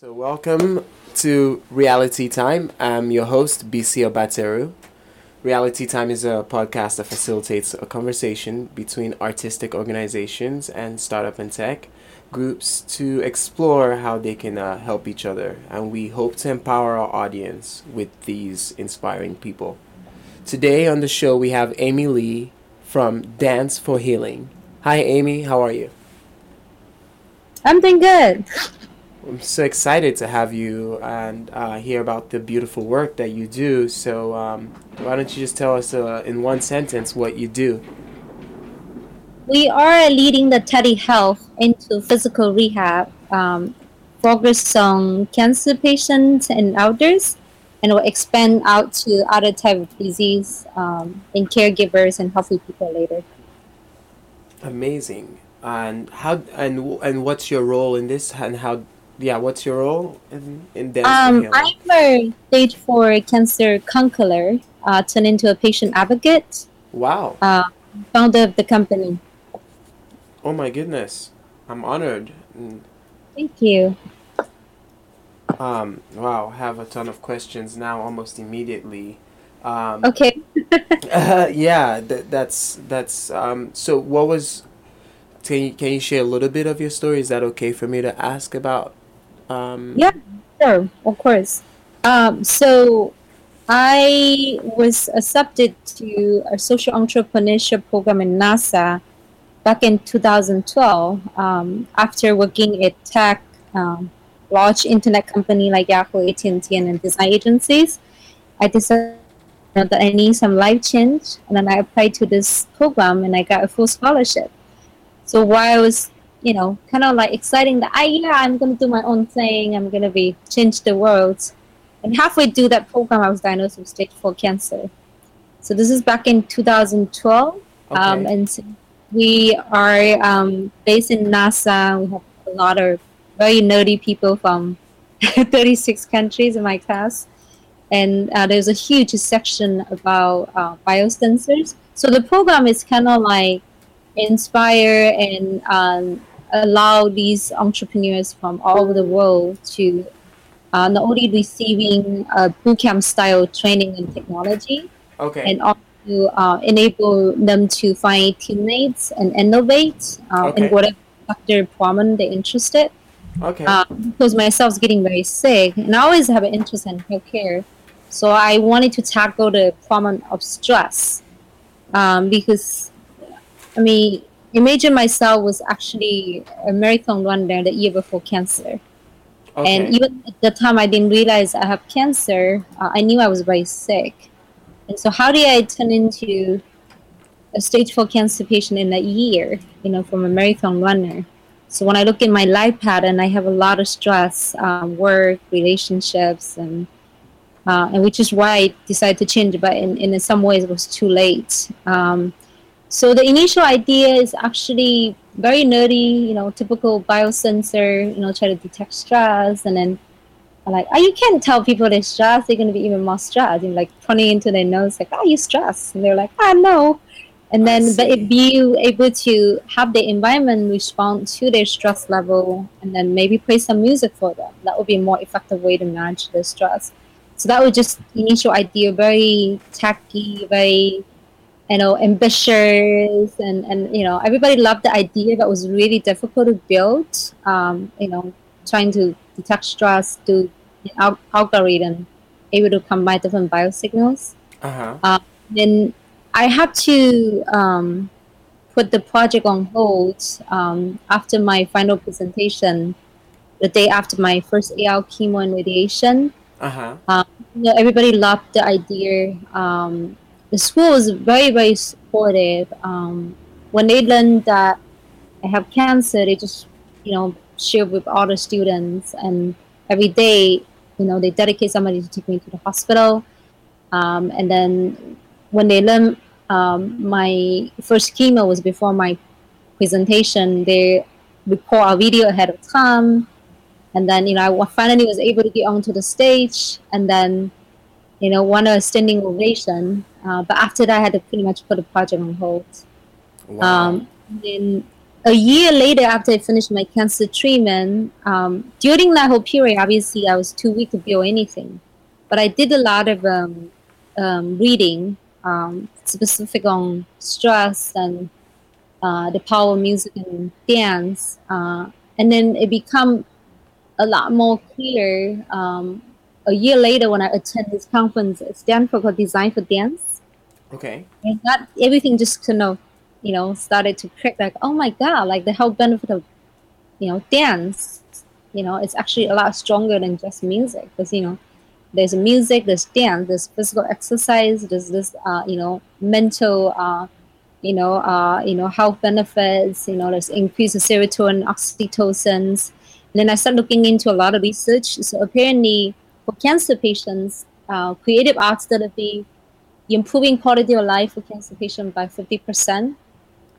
So welcome to Reality Time. I'm your host, BC Obateru. Reality Time is a podcast that facilitates a conversation between artistic organizations and startup and tech groups to explore how they can help each other. And we hope to empower our audience with these inspiring people. Today on the show, we have Amy Lee from Dance for Healing. Hi, Amy. How are you? I'm doing good. I'm so excited to have you and hear about the beautiful work that you do. So why don't you just tell us in one sentence what you do? We are leading the telehealth into physical rehab, focused on cancer patients and elders, and will expand out to other types of disease and caregivers and healthy people later. Amazing. And how and what's your role in this? And how? Yeah, what's your role in Dance for Healing? I'm a stage 4 cancer conqueror, turned into a patient advocate. Wow. Founder of the company. Oh my goodness, I'm honored. Thank you. Wow, I have a ton of questions now almost immediately. Okay. Yeah, that's. So what was? Can you share a little bit of your story? Is that okay for me to ask about? Yeah, sure, of course. So I was accepted to a social entrepreneurship program in NASA back in 2012 after working at tech, large internet company like Yahoo, AT&T, and design agencies. I decided that I need some life change, and then I applied to this program, and I got a full scholarship. So while I was, kind of like exciting that I'm going to do my own thing. I'm going to change the world. And halfway through that program, I was diagnosed with stage 4 cancer. So this is back in 2012. Okay. And we are based in NASA. We have a lot of very nerdy people from 36 countries in my class. And there's a huge section about biosensors. So the program is kind of like inspire and allow these entrepreneurs from all over the world to not only receiving bootcamp style training in technology, and also enable them to find teammates and innovate in whatever sector problem they're interested. Okay. Because myself is getting very sick, and I always have an interest in healthcare, so I wanted to tackle the problem of stress because. Imagine myself was actually a marathon runner the year before cancer. Okay. And even at the time, I didn't realize I have cancer. I knew I was very sick. And so how did I turn into a stage 4 cancer patient in that year, from a marathon runner? So when I look at my life pattern, I have a lot of stress, work, relationships, and which is why I decided to change. But in some ways, it was too late. So the initial idea is actually very nerdy, typical biosensor, try to detect stress. And then I'm like, you can't tell people they're stressed. They're going to be even more stressed. And like pointing into their nose, like, you stressed. And they're like, no. And then, but if you able to have the environment respond to their stress level and then maybe play some music for them, that would be a more effective way to manage the stress. So that was just initial idea, very tacky, very... ambitious and everybody loved the idea, but it was really difficult to build, trying to detect stress through an algorithm, able to combine different biosignals. Then I had to put the project on hold after my final presentation, the day after my first AL chemo and radiation. Everybody loved the idea. The school was very, very supportive. When they learned that I have cancer, they just, shared with all the students. And every day, they dedicate somebody to take me to the hospital. And then when they learned my first chemo was before my presentation, they record our video ahead of time. And then, I finally was able to get onto the stage. And then, won a standing ovation. But after that, I had to pretty much put the project on hold. Wow. Then a year later, after I finished my cancer treatment, during that whole period, obviously I was too weak to build anything, but I did a lot of reading, specific on stress and the power of music and dance, and then it became a lot more clear a year later when I attended this conference at Stanford called Design for Dance. Okay. And that everything just kind of, you know, started to click, like, oh my God, like the health benefit of, you know, dance, you know, it's actually a lot stronger than just music, because, you know, there's music, there's dance, there's physical exercise, there's this, you know, mental, you know, health benefits, you know, there's increase in serotonin, oxytocins. And then I started looking into a lot of research. So apparently for cancer patients, creative arts therapy, improving quality of life for cancer patients by 50%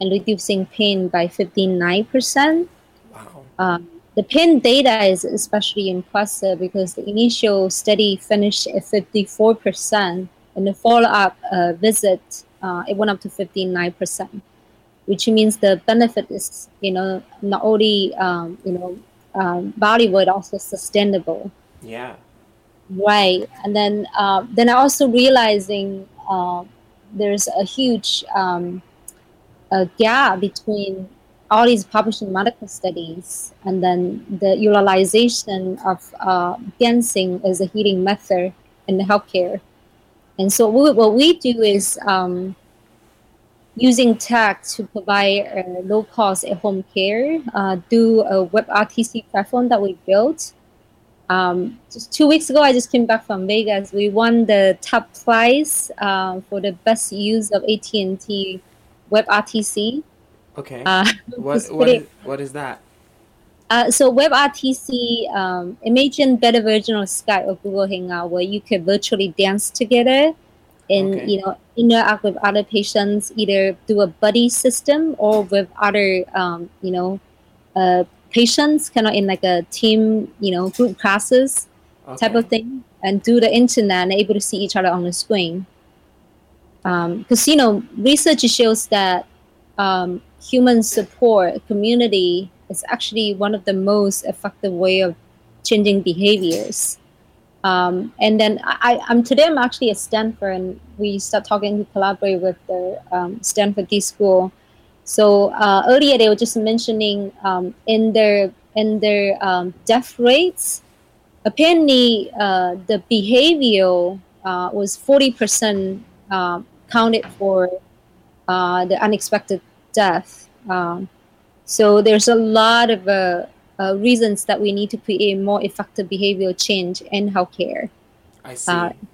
and reducing pain by 59%. Wow. The pain data is especially impressive because the initial study finished at 54%, and the follow-up visit, it went up to 59%, which means the benefit is, you know, not only, you know, valuable, but also sustainable. Yeah. Right. And then I also realizing there's a huge gap between all these published medical studies, and then the utilization of dancing as a healing method in the healthcare. And so what we do is using tech to provide low-cost at-home care, do a WebRTC platform that we built. Just 2 weeks ago, I just came back from Vegas. We won the top prize for the best use of AT&T WebRTC. Okay. What is that? So WebRTC, imagine better version of Skype or Google Hangout, where you could virtually dance together and, okay, you know, interact with other patients, either do a buddy system or with other, you know, patients kind of in like a team, you know, group classes, okay, type of thing, and do the internet and able to see each other on the screen. Because, you know, research shows that human support community is actually one of the most effective way of changing behaviors. And then I'm actually at Stanford, and we start talking to collaborate with the Stanford D School. So earlier they were just mentioning in their death rates, apparently the behavioral was 40% counted for the unexpected death. So there's a lot of reasons that we need to create more effective behavioral change in healthcare. I see.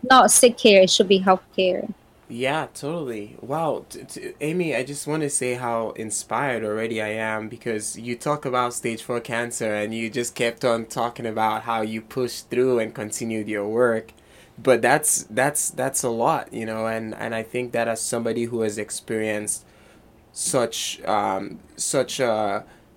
Not sick care, it should be healthcare. Yeah, totally. Wow. Amy, I just want to say how inspired already I am, because you talk about stage 4 cancer and you just kept on talking about how you pushed through and continued your work. But that's a lot, you know, and I think that as somebody who has experienced such a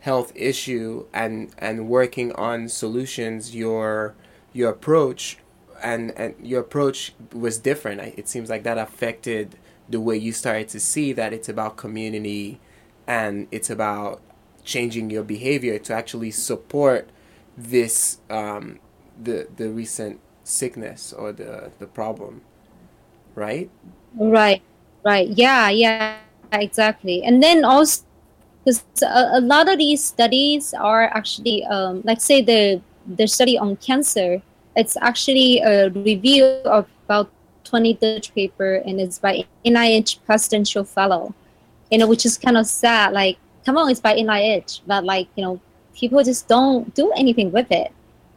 health issue and working on solutions, your approach and your approach was different. It seems like that affected the way you started to see that it's about community and it's about changing your behavior to actually support this the recent sickness or the problem, right? Right. Yeah, exactly. And then also, because a lot of these studies are actually, let's say the study on cancer, it's actually a review of about 20-30 paper, and it's by NIH Presidential Fellow, you know, which is kind of sad. Like, come on, it's by NIH, but like, you know, people just don't do anything with it,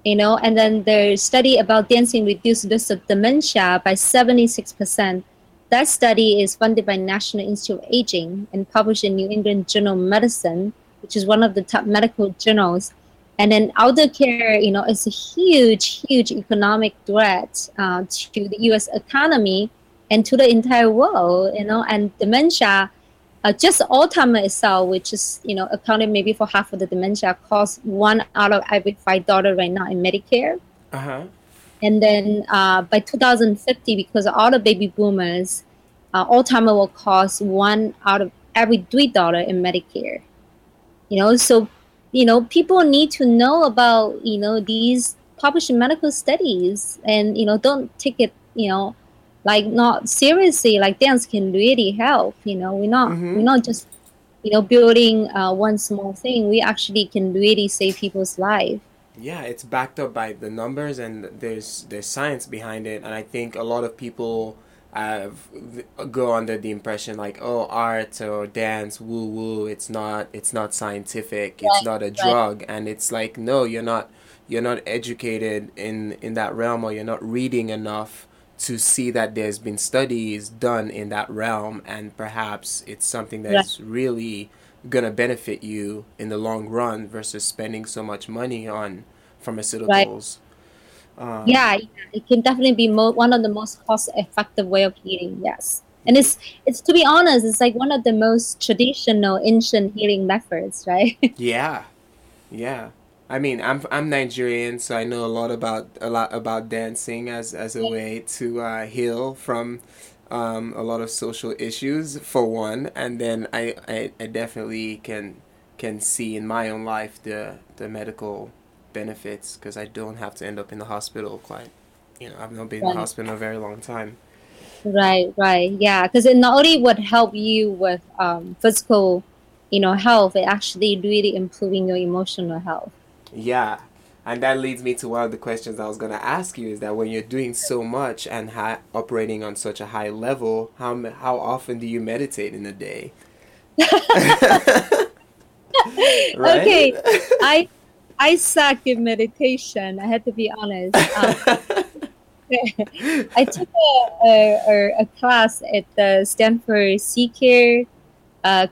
you know. And then the study about dancing reduced risk of dementia by 76%. That study is funded by National Institute of Aging and published in New England Journal of Medicine, which is one of the top medical journals. And then elder care, you know, is a huge economic threat to the U.S. economy and to the entire world, you know. And dementia, just Alzheimer's itself, which is, you know, accounted maybe for half of the dementia, costs $1 out of every $5 right now in Medicare. Uh-huh. And then by 2050, because of all the baby boomers, Alzheimer's will cost $1 out of every $3 in Medicare. So, people need to know about, these published medical studies and, don't take it, not seriously, like dance can really help. We're not just, building one small thing. We actually can really save people's lives. Yeah, it's backed up by the numbers, and there's science behind it. And I think a lot of people go under the impression like, oh, art or dance, woo woo. It's not scientific. Right, it's not a drug. Right. And it's like, no, you're not educated in that realm, or you're not reading enough to see that there's been studies done in that realm, and perhaps it's something that's really going to benefit you in the long run versus spending so much money on pharmaceuticals. Right. It can definitely be one of the most cost-effective way of healing, yes. And it's to be honest, it's like one of the most traditional ancient healing methods, right? Yeah. I mean, I'm Nigerian, so I know a lot about dancing as a way to heal from a lot of social issues, for one, and then I definitely can see in my own life the medical benefits, because I don't have to end up in the hospital quite. I've not been in the hospital in a very long time. Right, yeah, because it not only would help you with physical, health, it actually really improving your emotional health. Yeah, and that leads me to one of the questions I was going to ask you, is that when you're doing so much and operating on such a high level, how often do you meditate in a day? Right? Okay, I suck at meditation, I had to be honest. I took a class at the Stanford CCARE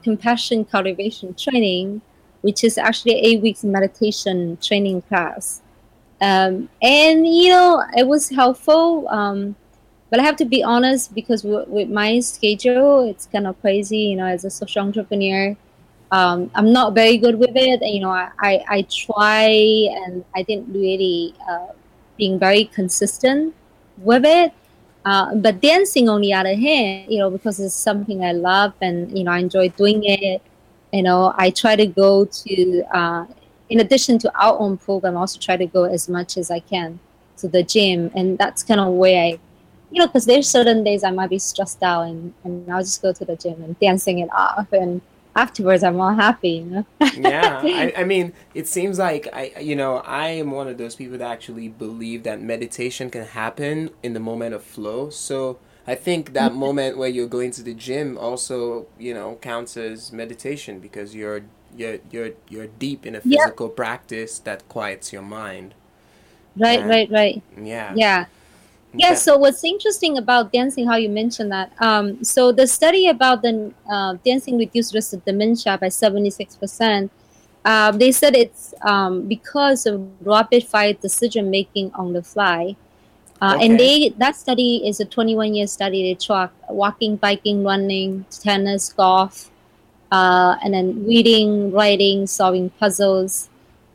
Compassion Cultivation Training, which is actually 8 weeks meditation training class. And, it was helpful. But I have to be honest, because with my schedule, it's kind of crazy. As a social entrepreneur, I'm not very good with it. And, I try, and I didn't really being very consistent with it. But dancing, on the other hand, because it's something I love and, I enjoy doing it. I try to go to, in addition to our own program, I also try to go as much as I can to the gym. And that's kind of where I, because there's certain days I might be stressed out and I'll just go to the gym and dancing it off. And afterwards, I'm all happy, Yeah, I mean, it seems like, I am one of those people that actually believe that meditation can happen in the moment of flow. So I think that moment where you're going to the gym also, counts as meditation, because you're deep in a physical practice that quiets your mind. Right. Yeah. So what's interesting about dancing, how you mentioned that. So the study about the dancing reduced risk of dementia by 76%. They said it's because of rapid fire decision making on the fly. And that study is a 21-year study. They track walking, biking, running, tennis, golf, and then reading, writing, solving puzzles.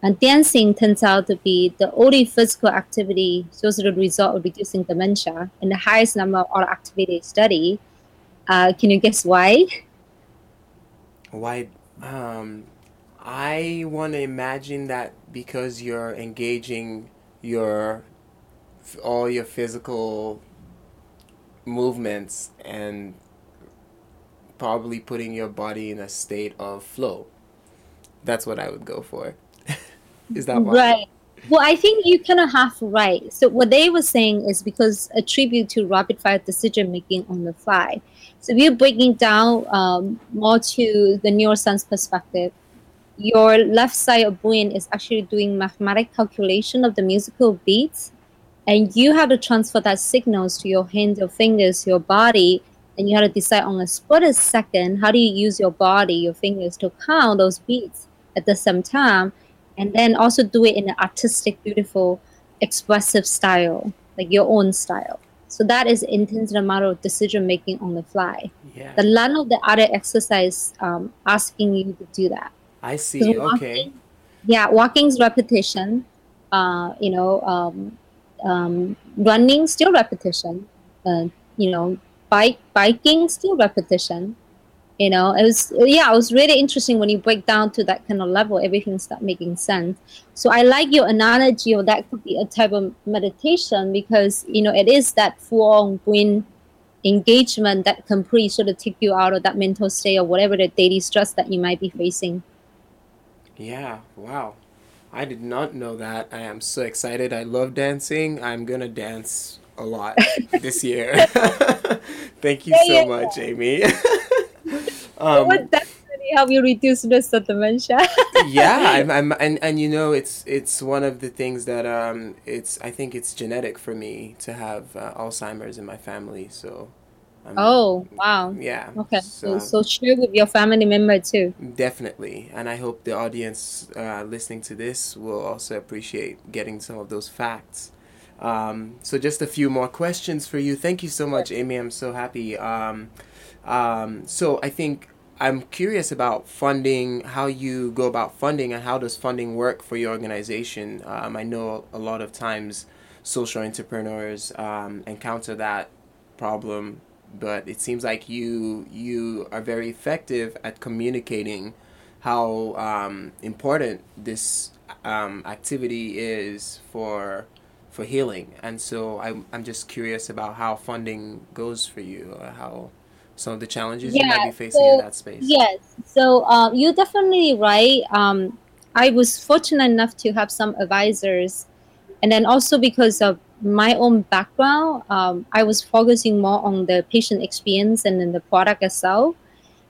And dancing turns out to be the only physical activity shows the result of reducing dementia and the highest number of all activities studied. Can you guess why? Why? I want to imagine that because you're engaging all your physical movements and probably putting your body in a state of flow. That's what I would go for. Is that why? Right. Well, I think you kind of half right. So what they were saying is because attribute to rapid fire decision making on the fly. So we're breaking down more to the neuroscience perspective. Your left side of brain is actually doing mathematical calculation of the musical beats. And you have to transfer that signals to your hands, your fingers, your body, and you have to decide on a split a second, how do you use your body, your fingers to count those beats at the same time, and then also do it in an artistic, beautiful, expressive style, like your own style. So that is intense amount of decision-making on the fly. Yeah. The none of the other exercise asking you to do that. I see, so walking, okay. Yeah, walking's repetition, running, still repetition, biking, still repetition, You know, it was really interesting when you break down to that kind of level, everything starts making sense. So I like your analogy of that could be a type of meditation because, you know, it is that full-on brain engagement that completely sort of take you out of that mental state or whatever the daily stress that you might be facing. Yeah, wow. I did not know that. I am so excited. I love dancing. I'm going to dance a lot this year. Thank you so much, Amy. It would definitely help you reduce risk of dementia. I'm, and you know, it's one of the things that I think it's genetic for me to have Alzheimer's in my family. So. Oh wow! Yeah. Okay. So share with your family member too. Definitely, and I hope the audience listening to this will also appreciate getting some of those facts. So just a few more questions for you. Thank you so much, Amy. I'm so happy. So I think I'm curious about funding, how you go about funding and how does funding work for your organization? I know a lot of times social entrepreneurs encounter that problem, but it seems like you are very effective at communicating how important this activity is for healing. And so I'm just curious about how funding goes for you, or how some of the challenges you might be facing in that space. Yes. So you're definitely right. I was fortunate enough to have some advisors. And then also because of my own background, I was focusing more on the patient experience and then the product itself.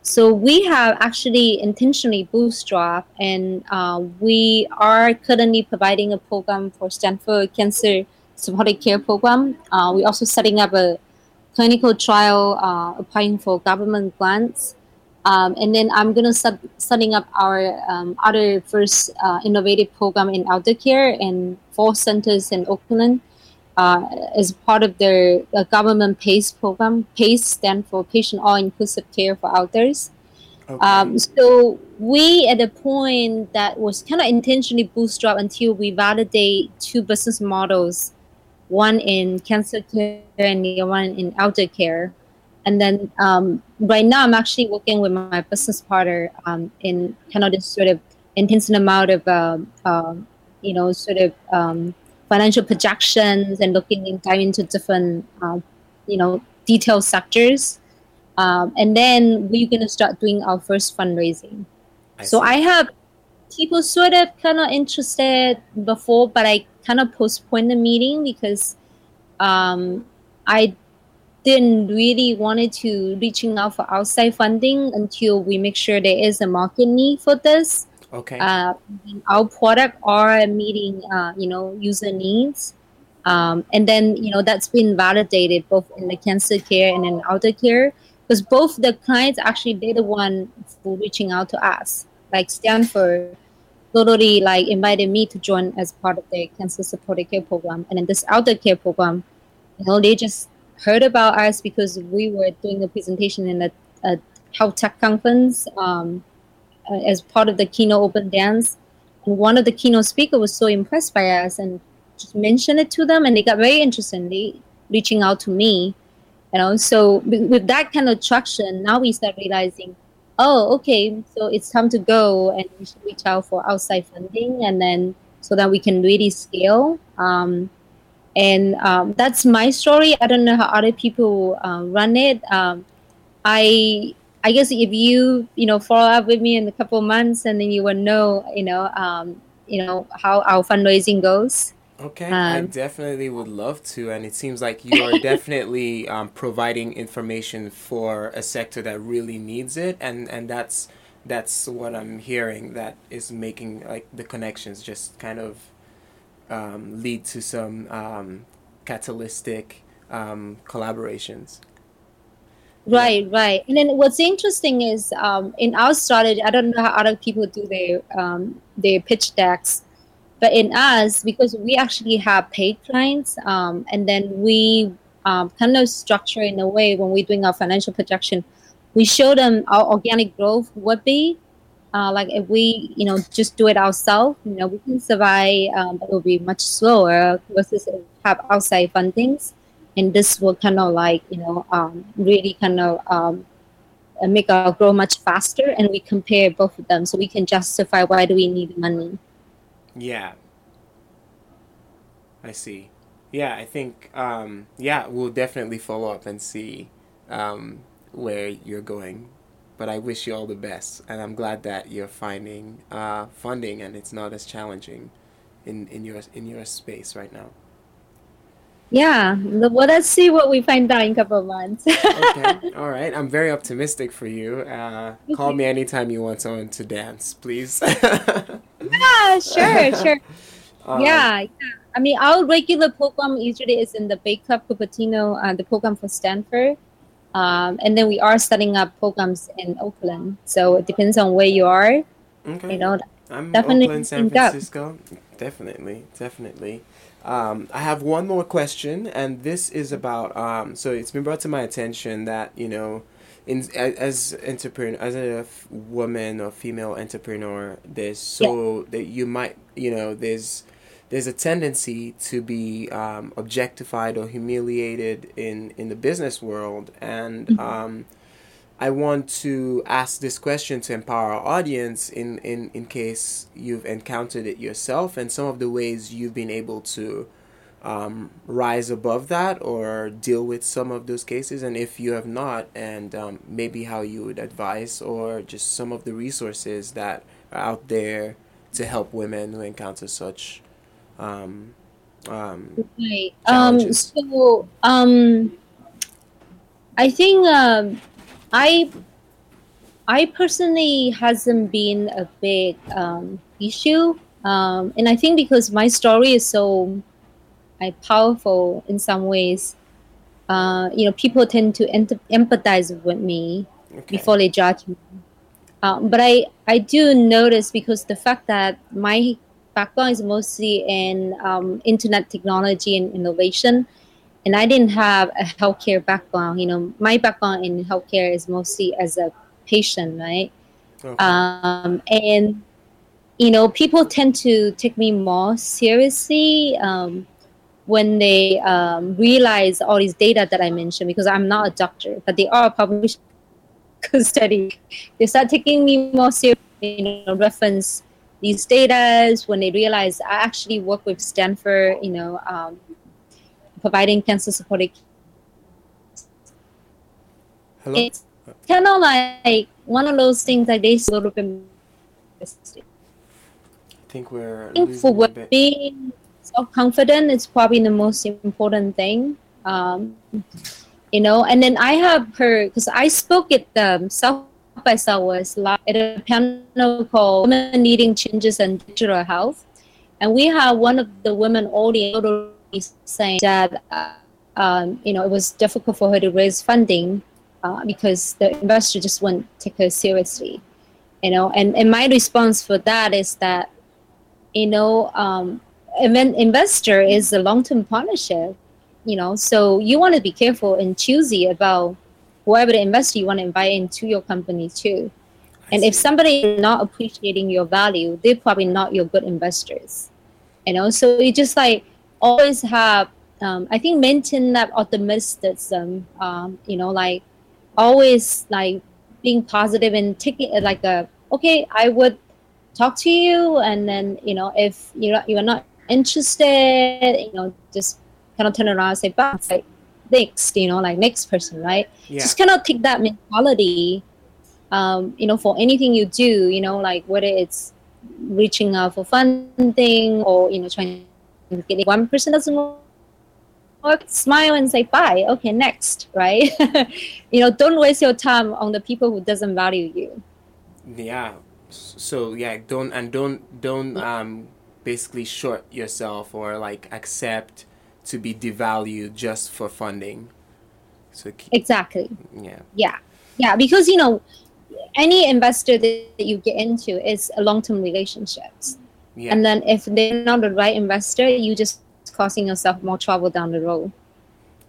So we have actually intentionally bootstrapped, and we are currently providing a program for Stanford Cancer Supported Care Program. We're also setting up a clinical trial, applying for government grants. And then I'm going to setting up our other first innovative program in elder care and 4 centers in Oakland as part of their government PACE program. PACE stands for Patient All-Inclusive Care for Elders. Okay. So we at a point that was kind of intentionally bootstrapped until we validate 2 business models, one in cancer care and the other one in elder care. And then right now, I'm actually working with my business partner in kind of this sort of intense amount of, financial projections and looking and diving into different, detailed sectors. And then we're going to start doing our first fundraising. So I have people sort of kind of interested before, but I kind of postponed the meeting because I didn't really wanted to reaching out for outside funding until we make sure there is a market need for this. Okay. Our product are meeting, user needs. And then, that's been validated both in the cancer care and in elder care, because both the clients actually, they're the one who reaching out to us. Like Stanford literally invited me to join as part of their cancer supported care program. And in this elder care program, they just heard about us because we were doing a presentation in a health tech conference as part of the keynote open dance. And one of the keynote speakers was so impressed by us and just mentioned it to them, and they got very interested in reaching out to me. So with that kind of traction, now we start realizing, so it's time to go and we should reach out for outside funding, and then so that we can really scale. And that's my story. I don't know how other people run it. I guess if you follow up with me in a couple of months, and then you will know, how our fundraising goes. Okay, I definitely would love to. And it seems like you are definitely providing information for a sector that really needs it. And that's what I'm hearing that is making the connections just kind of lead to some catalytic collaborations. Right. And then what's interesting is in our strategy, I don't know how other people do their pitch decks, but in us, because we actually have paid clients, and then we kind of structure in a way when we're doing our financial projection, we show them our organic growth would be. If we, just do it ourselves, we can survive, it will be much slower versus have outside fundings. And this will kind of really make our growth much faster, and we compare both of them so we can justify why do we need money. Yeah. I see. Yeah, I think, we'll definitely follow up and see where you're going. But I wish you all the best, and I'm glad that you're finding funding and it's not as challenging in your space right now. Yeah, well, let's see what we find out in a couple of months. Okay, all right. I'm very optimistic for you. Call me anytime you want someone to dance, please. Yeah, sure. Yeah. I mean, our regular program usually is in the Bay Club Cupertino, the program for Stanford. And then we are setting up programs in Oakland. So it depends on where you are. Okay. You know, I'm definitely Oakland, San Francisco. Definitely. I have one more question, and this is about, so it's been brought to my attention that, you know, as a woman or female entrepreneur, there's that you might, you know, there's a tendency to be objectified or humiliated in the business world. And I want to ask this question to empower our audience in case you've encountered it yourself and some of the ways you've been able to rise above that or deal with some of those cases. And if you have not, and maybe how you would advise or just some of the resources that are out there to help women who encounter such challenges. I think I personally hasn't been a big issue, and I think because my story is so powerful in some ways, you know, people tend to empathize with me before they judge me. But I do notice, because the fact that my background is mostly in internet technology and innovation, and I didn't have a healthcare background. You know, my background in healthcare is mostly as a patient, right? Okay. And you know, people tend to take me more seriously when they realize all these data that I mentioned, because I'm not a doctor, but they are published study. They start taking me more seriously. You know, reference these data when they realize I actually work with Stanford, you know, providing cancer supported. Hello? It's kind of like one of those things that they sort of. I think for what being self-confident is probably the most important thing, you know. And then I have heard, because I spoke at the South by Southwest at a panel called "Women Leading Changes in Digital Health," and we had one of the women audience saying that you know, it was difficult for her to raise funding because the investor just wouldn't take her seriously, you know. And my response for that is that, you know, an investor is a long-term partnership, you know, so you want to be careful and choosy about whoever the investor you want to invite into your company too. And if somebody is not appreciating your value, they're probably not your good investors. You know, so you just like always have, I think, maintain that optimism, you know, like always like being positive and taking like okay, I would talk to you. And then, you know, if you are not interested, you know, just kind of turn around and say, bye. Like, next, you know, like next person, right? Yeah. Just kind of take that mentality, you know, for anything you do, you know, like whether it's reaching out for funding or, you know, trying to get it. One person doesn't work, smile and say bye. Okay, next, right? You know, don't waste your time on the people who doesn't value you. Yeah. So yeah, don't basically short yourself or like accept to be devalued just for funding. So exactly. Yeah. Because, you know, any investor that you get into is a long-term relationships. Yeah. And then if they're not the right investor, you're just causing yourself more trouble down the road.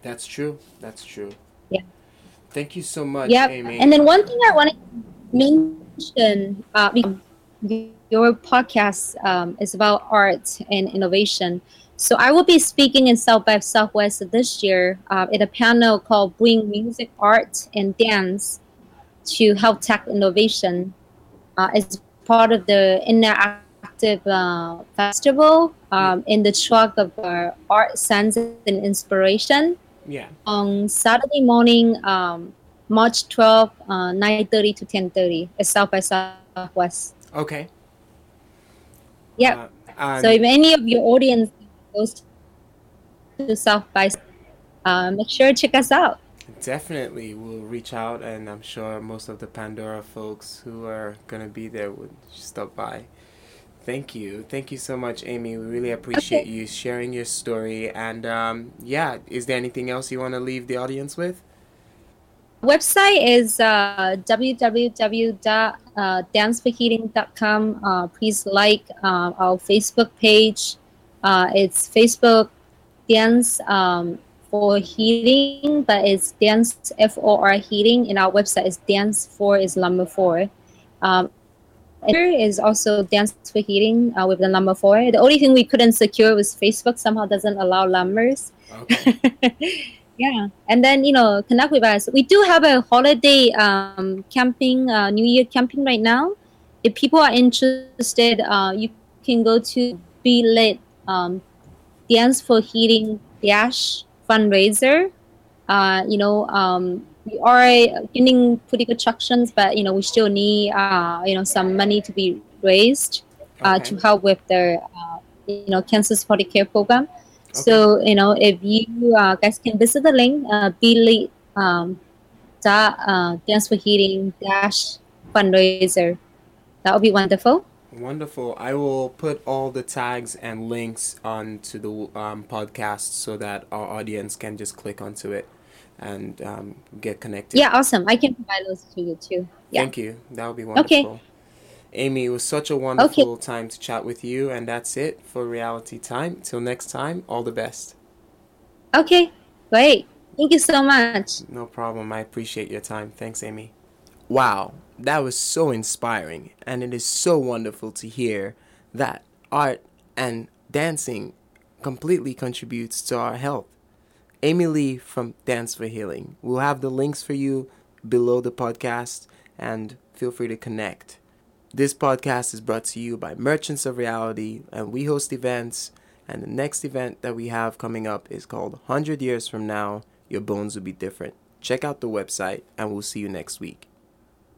That's true. Yeah. Thank you so much, Amy. And then one thing I wanted to mention, your podcast is about art and innovation. So I will be speaking in South by Southwest this year at a panel called "Bring Music, Art, and Dance to health tech innovation as part of the Interactive Festival in the track of art, science, and inspiration. Yeah. On Saturday morning, March 12th, 9:30 to 10:30 at South by Southwest. Okay. Yeah. So if any of your audience goes to South by, make sure to check us out. Definitely, we'll reach out, and I'm sure most of the Pandora folks who are gonna be there would stop by. Thank you so much, Amy. We really appreciate you sharing your story. And is there anything else you want to leave the audience with? Website is www.danceforhealing.com. Please like our Facebook page. It's Facebook Dance for Healing, but it's Dance for Healing, and our website is Dance for Islam4. Here is also Dance for Healing with the number 4. The only thing we couldn't secure was Facebook somehow doesn't allow numbers. Okay. Yeah, and then connect with us. We do have a holiday camping, New Year camping right now. If people are interested, you can go to BLIT Dance for Healing fundraiser. We are getting pretty good traction, but we still need some money to be raised to help with the cancer supported care program. Okay. So if you guys can visit the link, Dance for Healing fundraiser, that would be wonderful. Wonderful. I will put all the tags and links onto the podcast so that our audience can just click onto it and get connected. Yeah, awesome. I can provide those to you too. Yeah. Thank you. That would be wonderful. Okay. Amy, it was such a wonderful time to chat with you, and that's it for Reality Time. Till next time, all the best. Okay, great. Thank you so much. No problem. I appreciate your time. Thanks, Amy. Wow, that was so inspiring, and it is so wonderful to hear that art and dancing completely contributes to our health. Amy Lee from Dance for Healing. We'll have the links for you below the podcast, and feel free to connect. This podcast is brought to you by Merchants of Reality, and we host events, and the next event that we have coming up is called 100 Years From Now, Your Bones Will Be Different. Check out the website, and we'll see you next week.